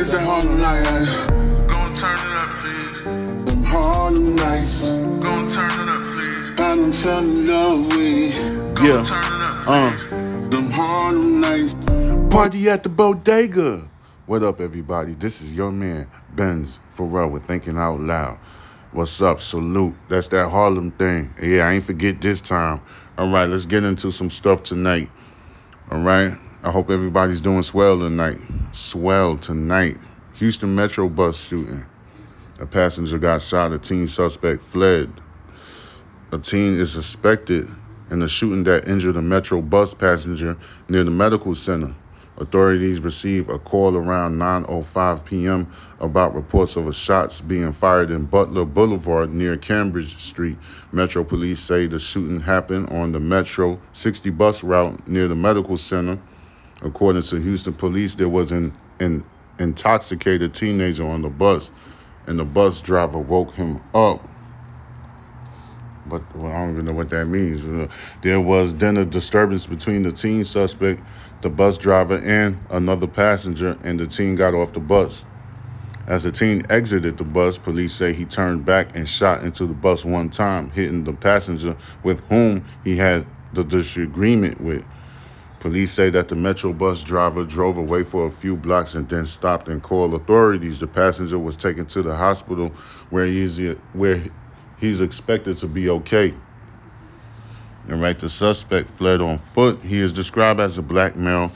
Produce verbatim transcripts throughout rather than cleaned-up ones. It's that Harlem night, yeah. Gon' turn it up, please. Them Harlem nights. Gon' turn it up, please. I done fell in love with it. Gon' yeah. turn it up, please. Uh. Them Harlem nights. Party at the bodega. What up, everybody? This is your man, Benz Farrell, with Thinking Out Loud. What's up? Salute. That's that Harlem thing. Yeah, I ain't forget this time. All right, let's get into some stuff tonight. All right? I hope everybody's doing swell tonight. Swell tonight. Houston Metro bus shooting. A passenger got shot. A teen suspect fled. A teen is suspected in a shooting that injured a Metro bus passenger near the medical center. Authorities received a call around nine oh five p m about reports of shots being fired in Butler Boulevard near Cambridge Street. Metro police say the shooting happened on the Metro sixty bus route near the medical center. According to Houston police, there was an, an intoxicated teenager on the bus, and the bus driver woke him up. But well, I don't even know what that means. There was then a disturbance between the teen suspect, the bus driver, and another passenger, and the teen got off the bus. As the teen exited the bus, police say he turned back and shot into the bus one time, hitting the passenger with whom he had the disagreement with. Police say that the Metro bus driver drove away for a few blocks and then stopped and called authorities. The passenger was taken to the hospital where he is, where he's expected to be okay. And right, the suspect fled on foot. He is described as a black male,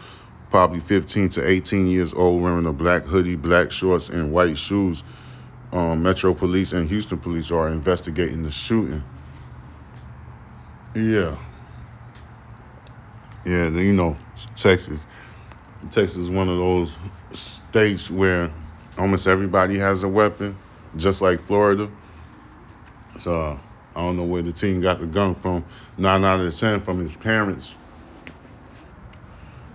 probably fifteen to eighteen years old, wearing a black hoodie, black shorts, and white shoes. Um, Metro police and Houston police are investigating the shooting. Yeah. Yeah, you know, Texas. Texas is one of those states where almost everybody has a weapon, just like Florida. So I don't know where the teen got the gun from. Nine out of ten from his parents.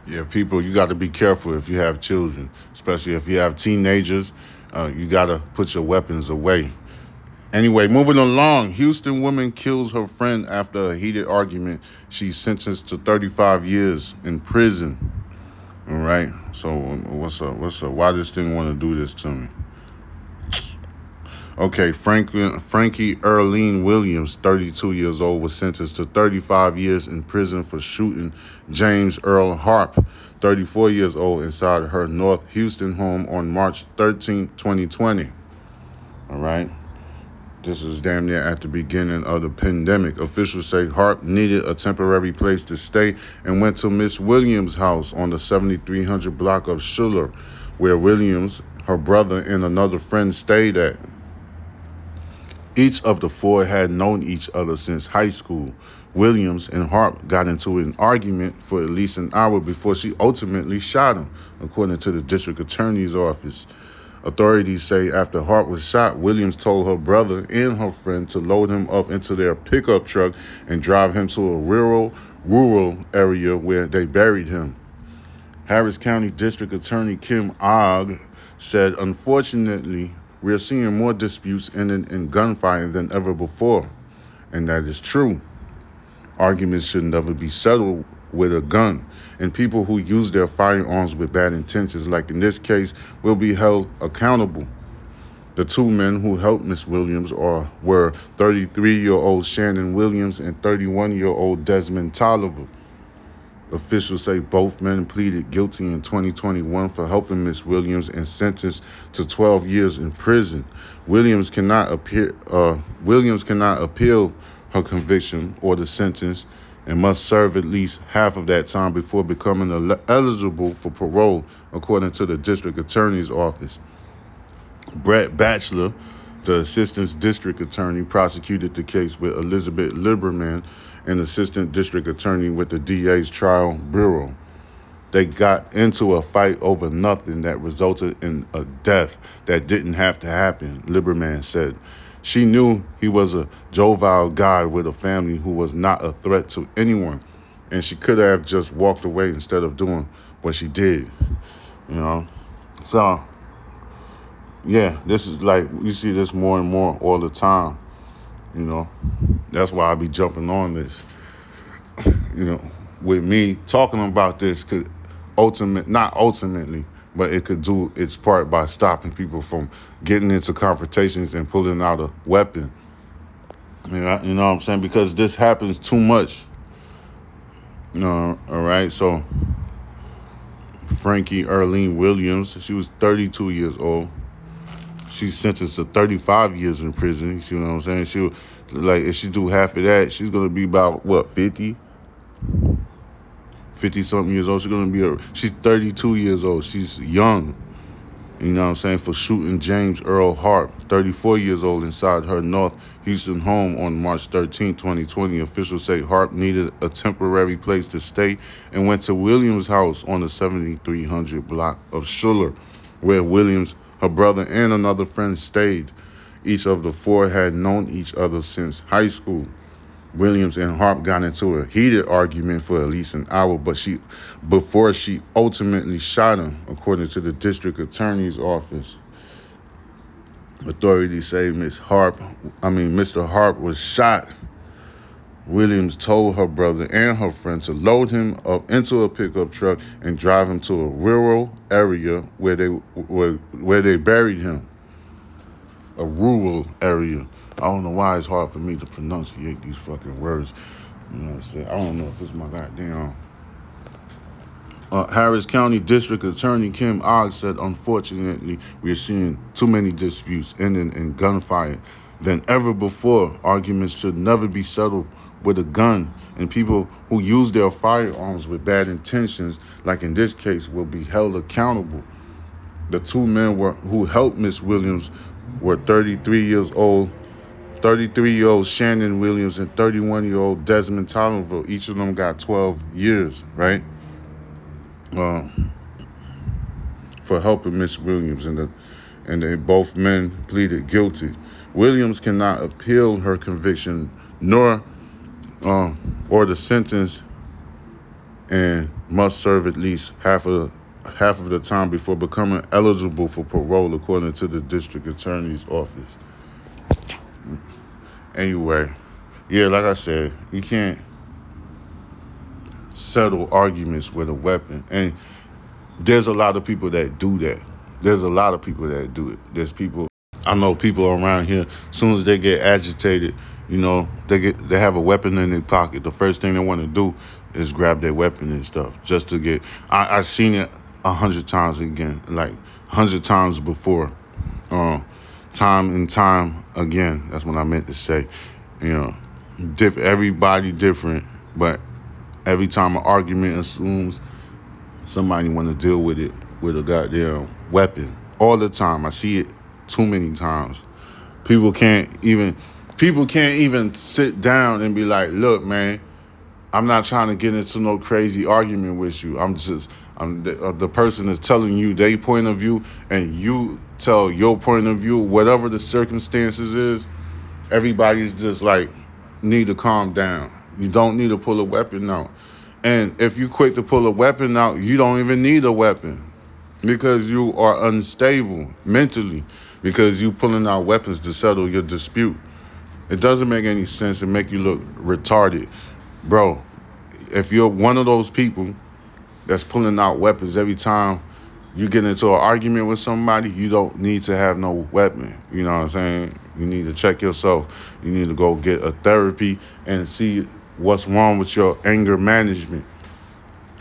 Yeah, people, you got to be careful if you have children, especially if you have teenagers. Uh, you got to put your weapons away. Anyway, moving along, Houston woman kills her friend after a heated argument. She's sentenced to thirty-five years in prison. All right. So what's up? What's up? Why this thing want to do this to me? Okay, Franklin, Frankie Erlene Williams, thirty-two years old, was sentenced to thirty-five years in prison for shooting James Earl Harp, thirty-four years old, inside her North Houston home on March thirteenth, twenty twenty. All right. This is damn near at the beginning of the pandemic. Officials say Harp needed a temporary place to stay and went to Miss Williams' house on the seventy-three hundred block of Schuller, where Williams, her brother, and another friend stayed at. Each of the four had known each other since high school. Williams and Harp got into an argument for at least an hour before she ultimately shot him, according to the district attorney's office. Authorities say after Harp was shot, Williams told her brother and her friend to load him up into their pickup truck and drive him to a rural, rural area where they buried him. Harris County District Attorney Kim Ogg said, unfortunately, we are seeing more disputes ending in gunfire than ever before, and that is true. Arguments should never be settled with a gun, and people who use their firearms with bad intentions, like in this case, will be held accountable. The two men who helped Miss Williams are, were thirty-three-year-old Shannon Williams and thirty-one-year-old Desmond Tolliver. Officials say both men pleaded guilty in twenty twenty-one for helping Miss Williams and sentenced to twelve years in prison. Williams cannot appear, uh, Williams cannot appeal her conviction or the sentence and must serve at least half of that time before becoming el- eligible for parole, according to the district attorney's office. Brett Batchelor, the assistant district attorney, prosecuted the case with Elizabeth Liberman, an assistant district attorney with the D A's trial bureau. They got into a fight over nothing that resulted in a death that didn't have to happen, Liberman said. She knew he was a jovial guy with a family who was not a threat to anyone, and she could have just walked away instead of doing what she did, you know? So, yeah, this is like, you see this more and more all the time. You know, that's why I be jumping on this, you know, with me talking about this, cause ultimate, not ultimately, but it could do its part by stopping people from getting into confrontations and pulling out a weapon. You know, you know what I'm saying? Because this happens too much. You know, all right? So Frankie Erlene Williams, she was thirty-two years old. She's sentenced to thirty-five years in prison. You see what I'm saying? She, like, if she do half of that, she's going to be about, what, fifty? fifty-something years old. She's going to be, a, she's thirty-two years old. She's young, you know what I'm saying, for shooting James Earl Harp, thirty-four years old, inside her North Houston home on March thirteenth, twenty twenty. Officials say Harp needed a temporary place to stay and went to Williams' house on the seventy-three hundred block of Schuller, where Williams, her brother, and another friend stayed. Each of the four had known each other since high school. Williams and Harp got into a heated argument for at least an hour, but she, before she ultimately shot him, according to the district attorney's office. Authorities say Miss Harp, I mean, Mister Harp was shot. Williams told her brother and her friend to load him up into a pickup truck and drive him to a rural area where they where, where they buried him. A rural area. I don't know why it's hard for me to pronunciate these fucking words. You know what I'm saying? I don't know if it's my goddamn. Uh, Harris County District Attorney Kim Ogg said, unfortunately, we're seeing too many disputes ending in gunfire than ever before. Arguments should never be settled with a gun, and people who use their firearms with bad intentions, like in this case, will be held accountable. The two men were, who helped Miss Williams were thirty-three years old, thirty-three-year-old Shannon Williams and thirty-one-year-old Desmond Tolliver. Each of them got twelve years, right? Uh, for helping Miss Williams, and the, and they both men pleaded guilty. Williams cannot appeal her conviction, nor uh, or the sentence, and must serve at least half of half of the time before becoming eligible for parole, according to the district attorney's office. Anyway, yeah, like I said, you can't settle arguments with a weapon. And there's a lot of people that do that. There's a lot of people that do it. There's people, I know people around here, as soon as they get agitated, you know, they get they have a weapon in their pocket. The first thing they want to do is grab their weapon and stuff just to get, I, I've seen it a hundred times again, like a hundred times before. Um, time and time again, that's what I meant to say. You know, diff, everybody different, but every time an argument assumes somebody want to deal with it with a goddamn weapon. All the time. I see it too many times. People can't even, people can't even sit down and be like, look, man, I'm not trying to get into no crazy argument with you. I'm just, I'm the, the person is telling you their point of view, and you tell your point of view, whatever the circumstances is. Everybody's just like, need to calm down. You don't need to pull a weapon out. And if you quick to pull a weapon out, you don't even need a weapon, because you are unstable mentally, because you pulling out weapons to settle your dispute. It doesn't make any sense. It make you look retarded. Bro, if you're one of those people that's pulling out weapons every time you get into an argument with somebody, you don't need to have no weapon. You know what I'm saying? You need to check yourself. You need to go get a therapy and see what's wrong with your anger management.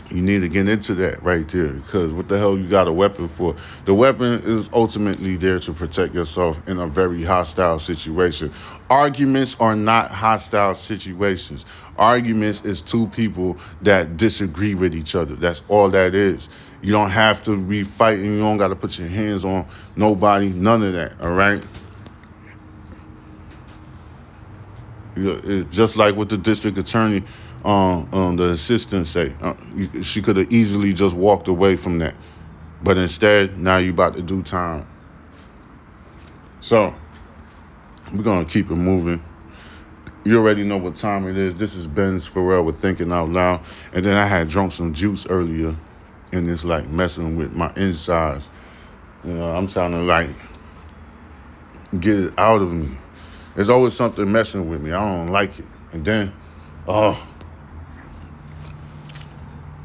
You need to get into that right there, because what the hell you got a weapon for? The weapon is ultimately there to protect yourself in a very hostile situation. Arguments are not hostile situations. Arguments is two people that disagree with each other. That's all that is. You don't have to be fighting. You don't got to put your hands on nobody, none of that, all right? It's just like what the district attorney, um, um, the assistant say, uh, you, she could have easily just walked away from that. But instead, now you about to do time. So, we're going to keep it moving. You already know what time it is. This is Benz Farrell with Thinking Out Loud. And then I had drunk some juice earlier, and it's like messing with my insides. You know, I'm trying to like get it out of me. There's always something messing with me. I don't like it. And then, oh,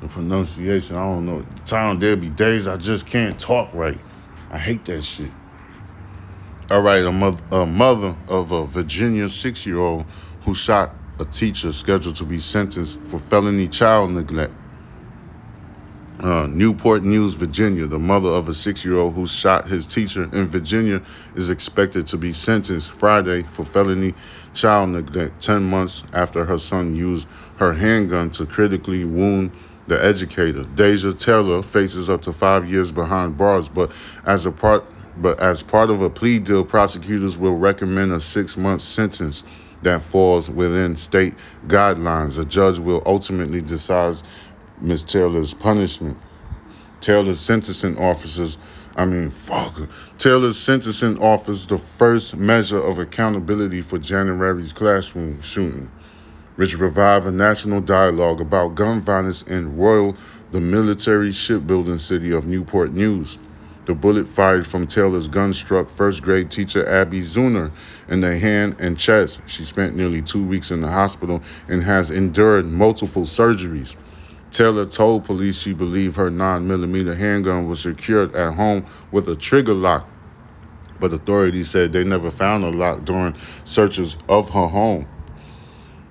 the pronunciation, I don't know. The time there be days I just can't talk right. I hate that shit. All right, a mother, a mother of a Virginia six-year-old who shot a teacher scheduled to be sentenced for felony child neglect. Uh, Newport News, Virginia. The mother of a six-year-old who shot his teacher in Virginia is expected to be sentenced Friday for felony child neglect ten months after her son used her handgun to critically wound the educator. Deja Taylor faces up to five years behind bars, but as a part, but as part of a plea deal, prosecutors will recommend a six-month sentence that falls within state guidelines. A judge will ultimately decide Miz Taylor's punishment. Taylor's sentencing officers, I mean, fuck. Taylor's sentencing offers the first measure of accountability for January's classroom shooting, which revived a national dialogue about gun violence in Royal, the military shipbuilding city of Newport News. The bullet fired from Taylor's gun struck first grade teacher Abby Zwerner in the hand and chest. She spent nearly two weeks in the hospital and has endured multiple surgeries. Taylor told police she believed her nine millimeter handgun was secured at home with a trigger lock, but authorities said they never found a lock during searches of her home.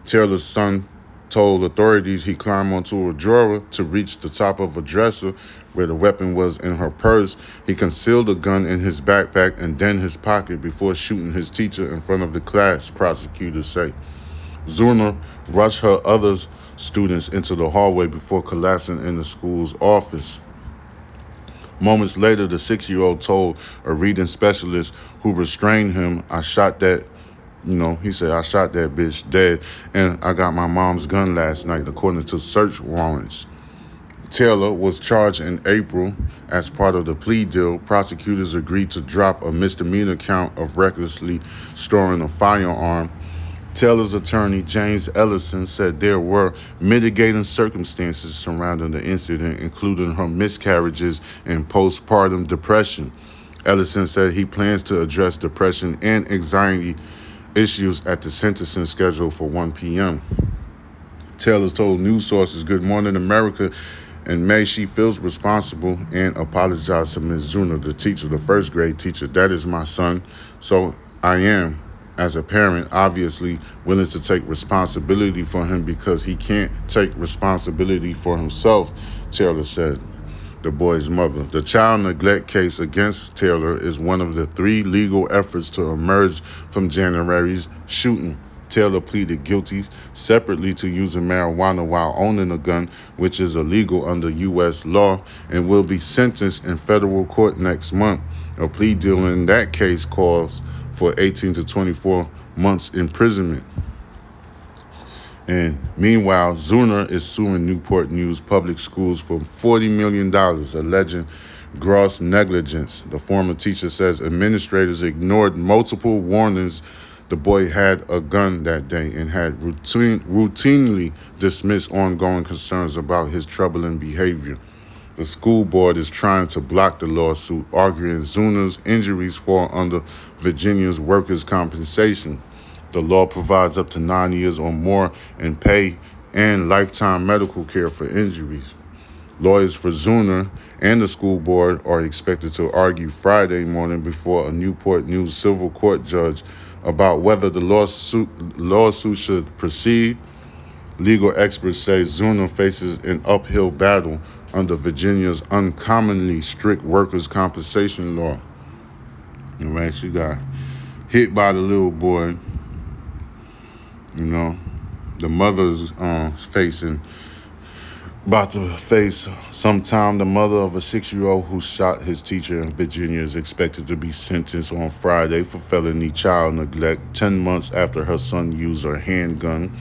Taylor's son told authorities he climbed onto a drawer to reach the top of a dresser where the weapon was in her purse. He concealed the gun in his backpack and then his pocket before shooting his teacher in front of the class, prosecutors say. Zwerner rushed her others students into the hallway before collapsing in the school's office. Moments later, the six-year-old told a reading specialist who restrained him, I shot that, you know, he said, I shot that bitch dead, and I got my mom's gun last night, according to search warrants. Taylor was charged in April. As part of the plea deal, prosecutors agreed to drop a misdemeanor count of recklessly storing a firearm. Taylor's attorney, James Ellison, said there were mitigating circumstances surrounding the incident, including her miscarriages and postpartum depression. Ellison said he plans to address depression and anxiety issues at the sentencing scheduled for one p m Taylor told news sources Good Morning America in May she feels responsible and apologized to Miz Zwerner, the teacher, the first grade teacher. That is my son, so I am, as a parent, obviously willing to take responsibility for him because he can't take responsibility for himself, Taylor said, the boy's mother. The child neglect case against Taylor is one of the three legal efforts to emerge from January's shooting. Taylor pleaded guilty separately to using marijuana while owning a gun, which is illegal under U S law, and will be sentenced in federal court next month. A plea deal in that case calls for eighteen to twenty-four months imprisonment. And meanwhile, Zwerner is suing Newport News Public Schools for forty million dollars, alleging gross negligence. The former teacher says administrators ignored multiple warnings the boy had a gun that day and had routine, routinely dismissed ongoing concerns about his troubling behavior. The school board is trying to block the lawsuit, arguing Zwerner's injuries fall under Virginia's workers' compensation. The law provides up to nine years or more in pay and lifetime medical care for injuries. Lawyers for Zwerner and the school board are expected to argue Friday morning before a Newport News civil court judge about whether the lawsuit, lawsuit should proceed. Legal experts say Zwerner faces an uphill battle under Virginia's uncommonly strict workers' compensation law. All right, she got hit by the little boy. You know, the mother's uh, facing, about to face sometime. The mother of a six-year-old who shot his teacher in Virginia is expected to be sentenced on Friday for felony child neglect, ten months after her son used her handgun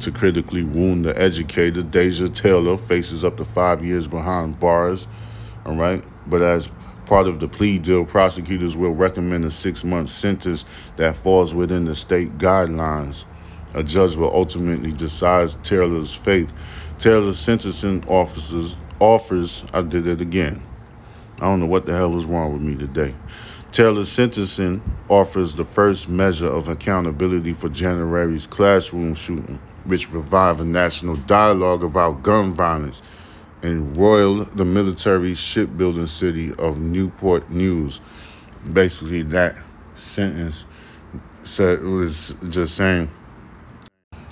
to critically wound the educator. Deja Taylor faces up to five years behind bars, all right? But as part of the plea deal, prosecutors will recommend a six-month sentence that falls within the state guidelines. A judge will ultimately decide Taylor's fate. Taylor's sentencing officers offers, I did it again. I don't know what the hell is wrong with me today. Taylor's sentencing offers the first measure of accountability for January's classroom shooting, which revived a national dialogue about gun violence and roiled the military shipbuilding city of Newport News. Basically, that sentence said was just saying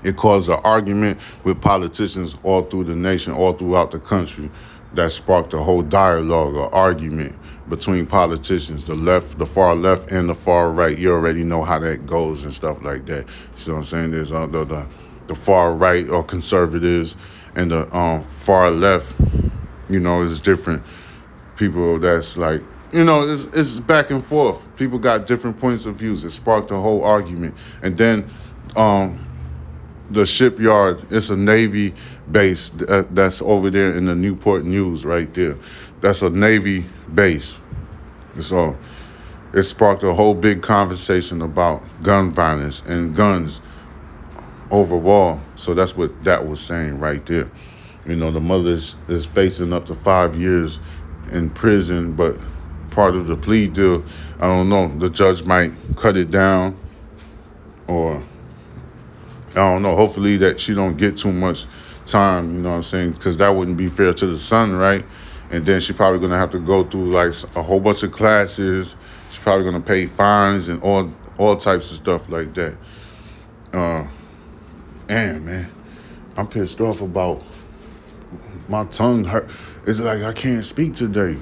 it caused an argument with politicians all through the nation, all throughout the country, that sparked a whole dialogue or argument between politicians, the left, the far left, and the far right. You already know how that goes and stuff like that. You see what I'm saying? There's all the, the, the far right or conservatives and the um, far left, you know, it's different people that's like, you know, it's, it's back and forth. People got different points of views. It sparked a whole argument. And then um, the shipyard, it's a Navy base th- that's over there in the Newport News right there. That's a Navy base. So it sparked a whole big conversation about gun violence and guns overall. So that's what that was saying right there. You know, the mother is, is facing up to five years in prison, but part of the plea deal, I don't know, the judge might cut it down, or I don't know, hopefully that she don't get too much time, you know what I'm saying, because that wouldn't be fair to the son, right? And then she probably gonna have to go through like a whole bunch of classes. She's probably gonna pay fines and all all types of stuff like that. Uh, and man, I'm pissed off about my tongue hurt. It's like I can't speak today.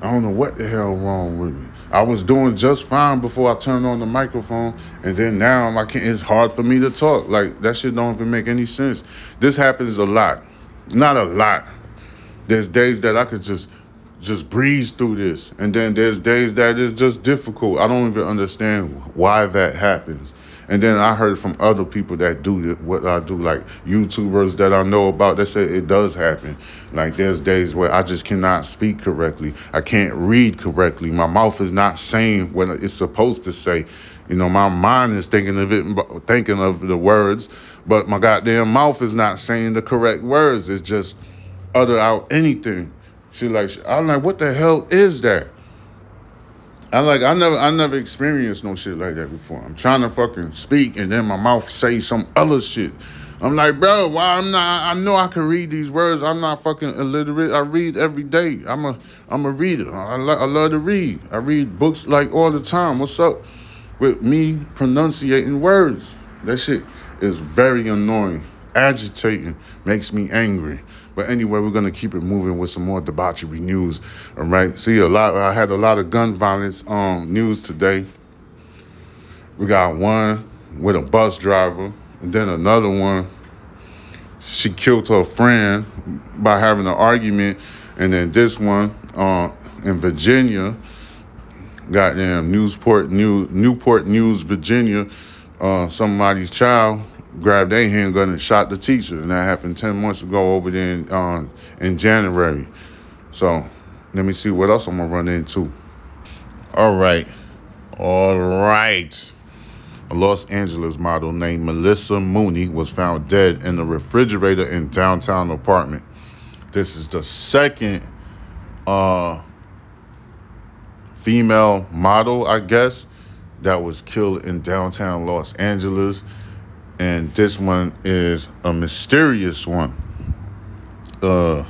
I don't know what the hell wrong with me. I was doing just fine before I turned on the microphone, and then now I can't. It's hard for me to talk. Like, that shit don't even make any sense. This happens a lot. Not a lot. There's days that I could just just breeze through this, and then there's days that it's just difficult. I don't even understand why that happens. And then I heard from other people that do what I do, like YouTubers that I know about that say it does happen. Like, there's days where I just cannot speak correctly. I can't read correctly. My mouth is not saying what it's supposed to say. You know, my mind is thinking of it, thinking of the words, but my goddamn mouth is not saying the correct words. It's just utter out anything. She like, I'm like, what the hell is that? I like I never I never experienced no shit like that before. I'm trying to fucking speak and then my mouth say some other shit. I'm like, bro, why I'm not I know I can read these words. I'm not fucking illiterate. I read every day. I'm a I'm a reader. I lo- I love to read. I read books like all the time. What's up with me pronunciating words? That shit is very annoying, agitating, makes me angry. But anyway, we're going to keep it moving with some more debauchery news, all right? See, a lot. I had a lot of gun violence um, news today. We got one with a bus driver, and then another one. She killed her friend by having an argument, and then this one uh, in Virginia, goddamn Newport News, Newport News, Virginia, uh, somebody's child grabbed their handgun and shot the teacher. And that happened ten months ago over there in, um, in January. So let me see what else I'm going to run into. All right. All right. A Los Angeles model named Maleesa Mooney was found dead in a refrigerator in downtown apartment. This is the second uh, female model, I guess, that was killed in downtown Los Angeles. And this one is a mysterious one. Uh,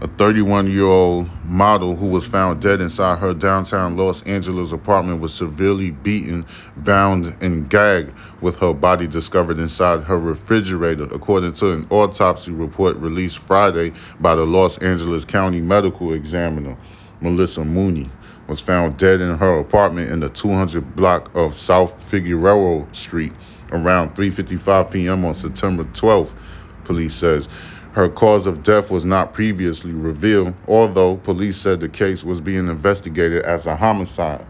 a thirty-one-year-old model who was found dead inside her downtown Los Angeles apartment was severely beaten, bound, and gagged, with her body discovered inside her refrigerator, according to an autopsy report released Friday by the Los Angeles County Medical Examiner. Maleesa Mooney was found dead in her apartment in the two hundred block of South Figueroa Street around three fifty-five p.m. on September twelfth, police says. Her cause of death was not previously revealed, although police said the case was being investigated as a homicide.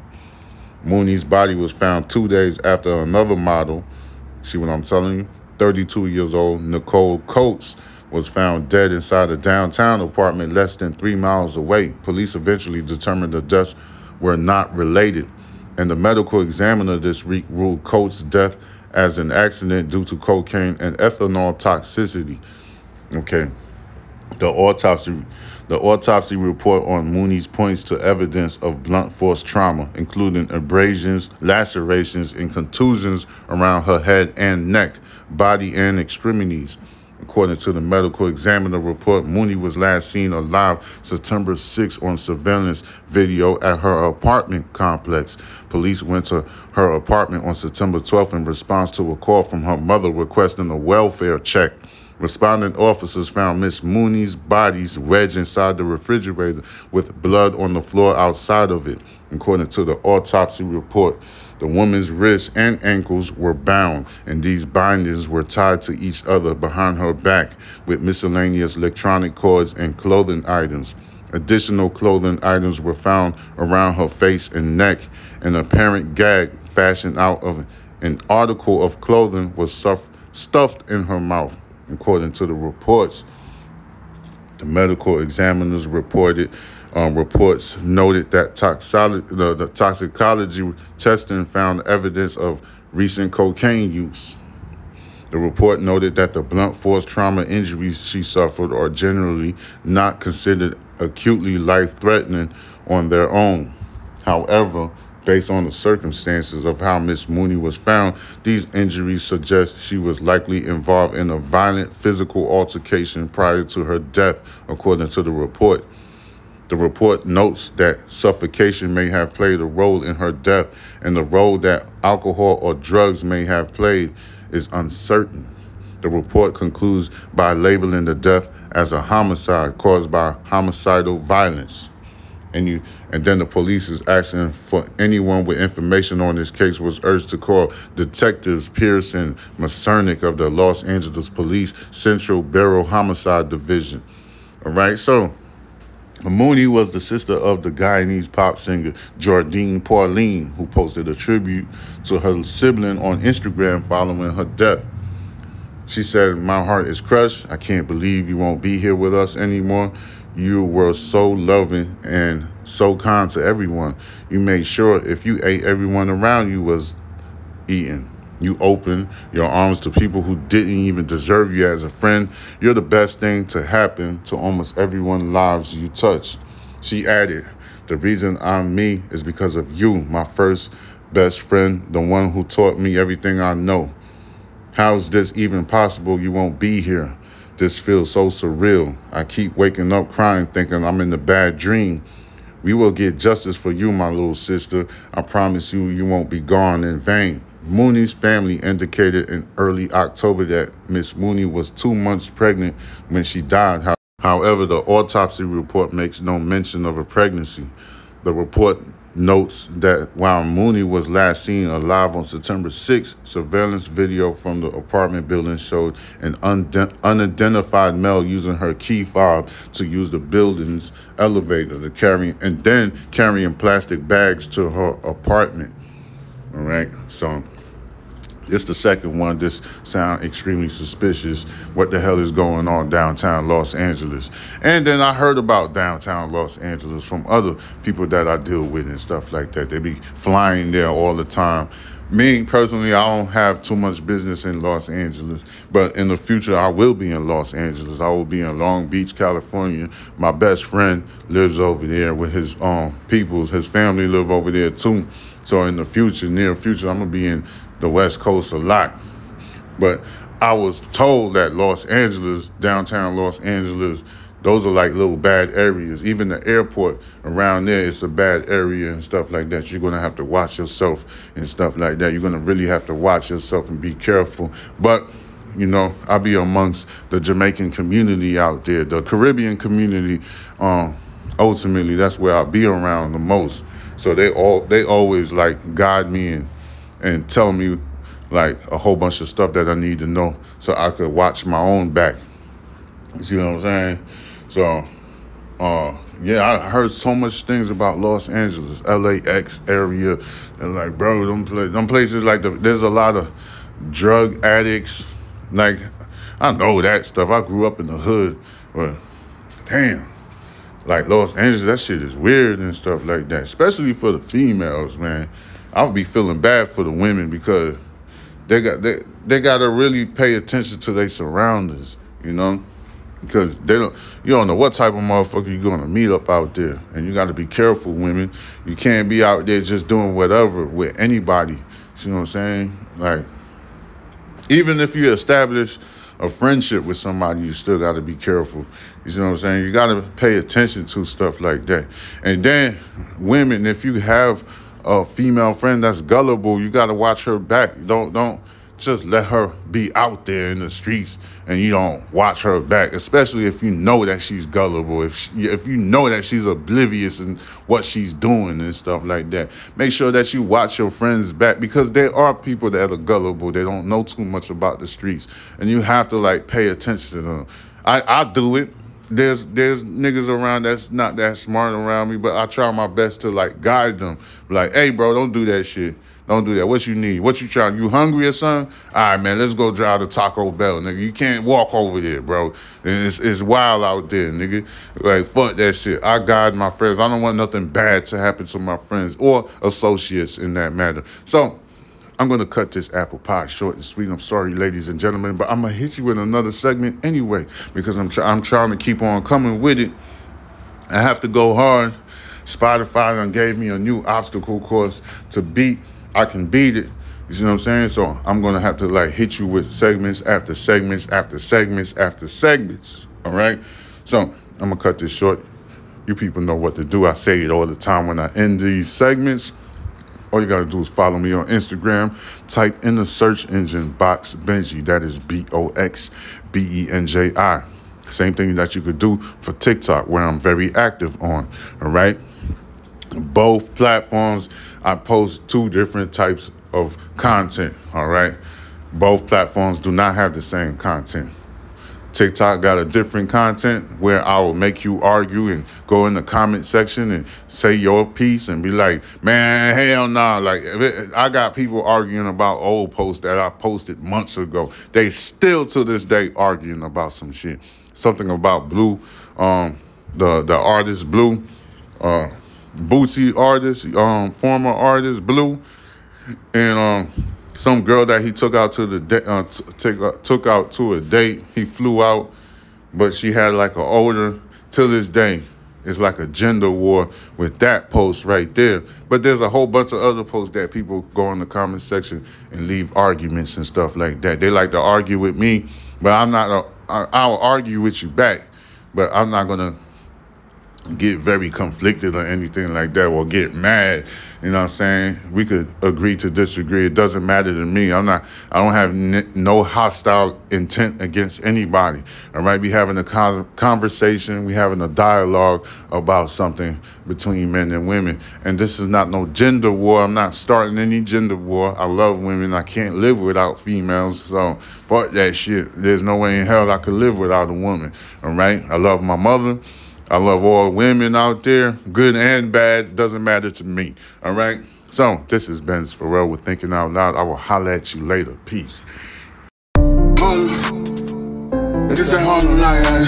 Mooney's body was found two days after another model, see what I'm telling you, thirty-two years old Nicole Coates was found dead inside a downtown apartment less than three miles away. Police eventually determined the deaths were not related, and the medical examiner this week ruled Coates' death as an accident due to cocaine and ethanol toxicity. Okay. The autopsy the autopsy report on Mooney's points to evidence of blunt force trauma, including abrasions, lacerations, and contusions around her head and neck, body, and extremities. According to the medical examiner report, Mooney was last seen alive September sixth on surveillance video at her apartment complex. Police went to her apartment on September twelfth in response to a call from her mother requesting a welfare check. Responding officers found Miss Mooney's body's wedge inside the refrigerator with blood on the floor outside of it. According to the autopsy report, the woman's wrists and ankles were bound, and these bindings were tied to each other behind her back with miscellaneous electronic cords and clothing items. Additional clothing items were found around her face and neck. An apparent gag fashioned out of an article of clothing was stuffed in her mouth. According to the reports, the medical examiners reported um, reports noted that toxolo- the, the toxicology testing found evidence of recent cocaine use. The report noted that the blunt force trauma injuries she suffered are generally not considered acutely life-threatening on their own. However, based on the circumstances of how Miss Mooney was found, these injuries suggest she was likely involved in a violent physical altercation prior to her death, according to the report. The report notes that suffocation may have played a role in her death, and the role that alcohol or drugs may have played is uncertain. The report concludes by labeling the death as a homicide caused by homicidal violence. And you, and then the police is asking for anyone with information on this case was urged to call Detectives Pearson Macernick of the Los Angeles Police Central Bureau Homicide Division. All right, so Mooney was the sister of the Guyanese pop singer Jourdin Pauline, who posted a tribute to her sibling on Instagram following her death. She said, "My heart is crushed. I can't believe you won't be here with us anymore. You were so loving and so kind to everyone. You made sure if you ate, everyone around you was eating. You opened your arms to people who didn't even deserve you as a friend. You're the best thing to happen to almost everyone's lives you touch." She added, "The reason I'm me is because of you, my first best friend, the one who taught me everything I know. How is this even possible? You won't be here. This feels so surreal. I keep waking up crying, thinking I'm in a bad dream. We will get justice for you, my little sister. I promise you, you won't be gone in vain." Mooney's family indicated in early October that Miss Mooney was two months pregnant when she died. However, the autopsy report makes no mention of a pregnancy. The report notes that while Mooney was last seen alive on September sixth, surveillance video from the apartment building showed an unde- unidentified male using her key fob to use the building's elevator to carry, and then carrying plastic bags to her apartment. All right, so this the second one. This sound extremely suspicious. What the hell is going on downtown Los Angeles? And then I heard about downtown Los Angeles from other people that I deal with and stuff like that. They be flying there all the time. Me, personally, I don't have too much business in Los Angeles, but in the future, I will be in Los Angeles. I will be in Long Beach, California. My best friend lives over there with his um, peoples. His family live over there, too. So in the future, near future, I'm going to be in the West Coast a lot. But I was told that Los Angeles, downtown Los Angeles, those are like little bad areas. Even the airport around there, it's a bad area and stuff like that. You're going to have to watch yourself and stuff like that. You're going to really have to watch yourself and be careful. But, you know, I'll be amongst the Jamaican community out there, the Caribbean community. Um, ultimately, that's where I'll be around the most. So they all they always, like, guide me and, and tell me, like, a whole bunch of stuff that I need to know so I could watch my own back. You see what I'm saying? So, uh, yeah, I heard so much things about Los Angeles, L A X area. And like, bro, them, pla- them places, like, the, there's a lot of drug addicts. Like, I know that stuff. I grew up in the hood. But, damn, like, Los Angeles, that shit is weird and stuff like that. Especially for the females, man. I would be feeling bad for the women because they got they, they got to really pay attention to their surroundings, you know? Because they don't, you don't know what type of motherfucker you're going to meet up out there. And you got to be careful, women. You can't be out there just doing whatever with anybody. See what I'm saying? Like, even if you establish a friendship with somebody, you still got to be careful. You see what I'm saying? You got to pay attention to stuff like that. And then women, if you have a female friend that's gullible, you got to watch her back. Don't don't just let her be out there in the streets and you don't watch her back, especially if you know that she's gullible, if she, if you know that she's oblivious and what she's doing and stuff like that. Make sure that you watch your friends back, because there are people that are gullible. They don't know too much about the streets, and you have to like pay attention to them. I, I do it. There's there's niggas around that's not that smart around me, but I try my best to like guide them. Like, hey, bro, don't do that shit. Don't do that. What you need? What you trying? You hungry or something? All right, man, let's go drive to Taco Bell, nigga. You can't walk over there, bro. And it's, it's wild out there, nigga. Like, fuck that shit. I guide my friends. I don't want nothing bad to happen to my friends or associates in that matter. So I'm going to cut this apple pie short and sweet. I'm sorry, ladies and gentlemen, but I'm going to hit you with another segment anyway, because I'm, try- I'm trying to keep on coming with it. I have to go hard. Spotify done gave me a new obstacle course to beat. I can beat it. You see what I'm saying? So I'm going to have to like hit you with segments after segments after segments after segments. All right. So I'm going to cut this short. You people know what to do. I say it all the time when I end these segments. All you got to do is follow me on Instagram. Type in the search engine Box Benji. That is B O X B E N J I. Same thing that you could do for TikTok, where I'm very active on. All right. Both platforms, I post two different types of content, all right? Both platforms do not have the same content. TikTok got a different content where I will make you argue and go in the comment section and say your piece and be like, man, hell nah. Like, if it, I got people arguing about old posts that I posted months ago. They still to this day arguing about some shit. Something about Blue, um, the, the artist Blue, uh, Bootsy artist, um, former artist Blue, and um, some girl that he took out to the de- uh, t- take, uh, took out to a date. He flew out, but she had like an odor. Till this day, it's like a gender war with that post right there. But there's a whole bunch of other posts that people go in the comment section and leave arguments and stuff like that. They like to argue with me, but I'm not. A, I, I'll argue with you back, but I'm not gonna get very conflicted or anything like that, or get mad. You know what I'm saying? We could agree to disagree. It doesn't matter to me. I'm not, I don't have n- no hostile intent against anybody. All right. We having a con- conversation. We having a dialogue about something between men and women. And this is not no gender war. I'm not starting any gender war. I love women. I can't live without females. So fuck that shit. There's no way in hell I could live without a woman. All right. I love my mother. I love all women out there, good and bad. Doesn't matter to me. All right. So this is Benz Farrell with Thinking Out Loud. I will holler at you later. Peace. It's that Harlem night.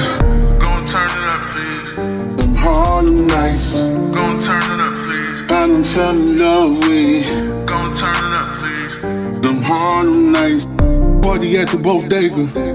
Gonna turn it up, please. Them Harlem nights. Gonna turn it up, please. I done fell in love with it. Gonna turn it up, please. Them Harlem nights. Party at the bodega.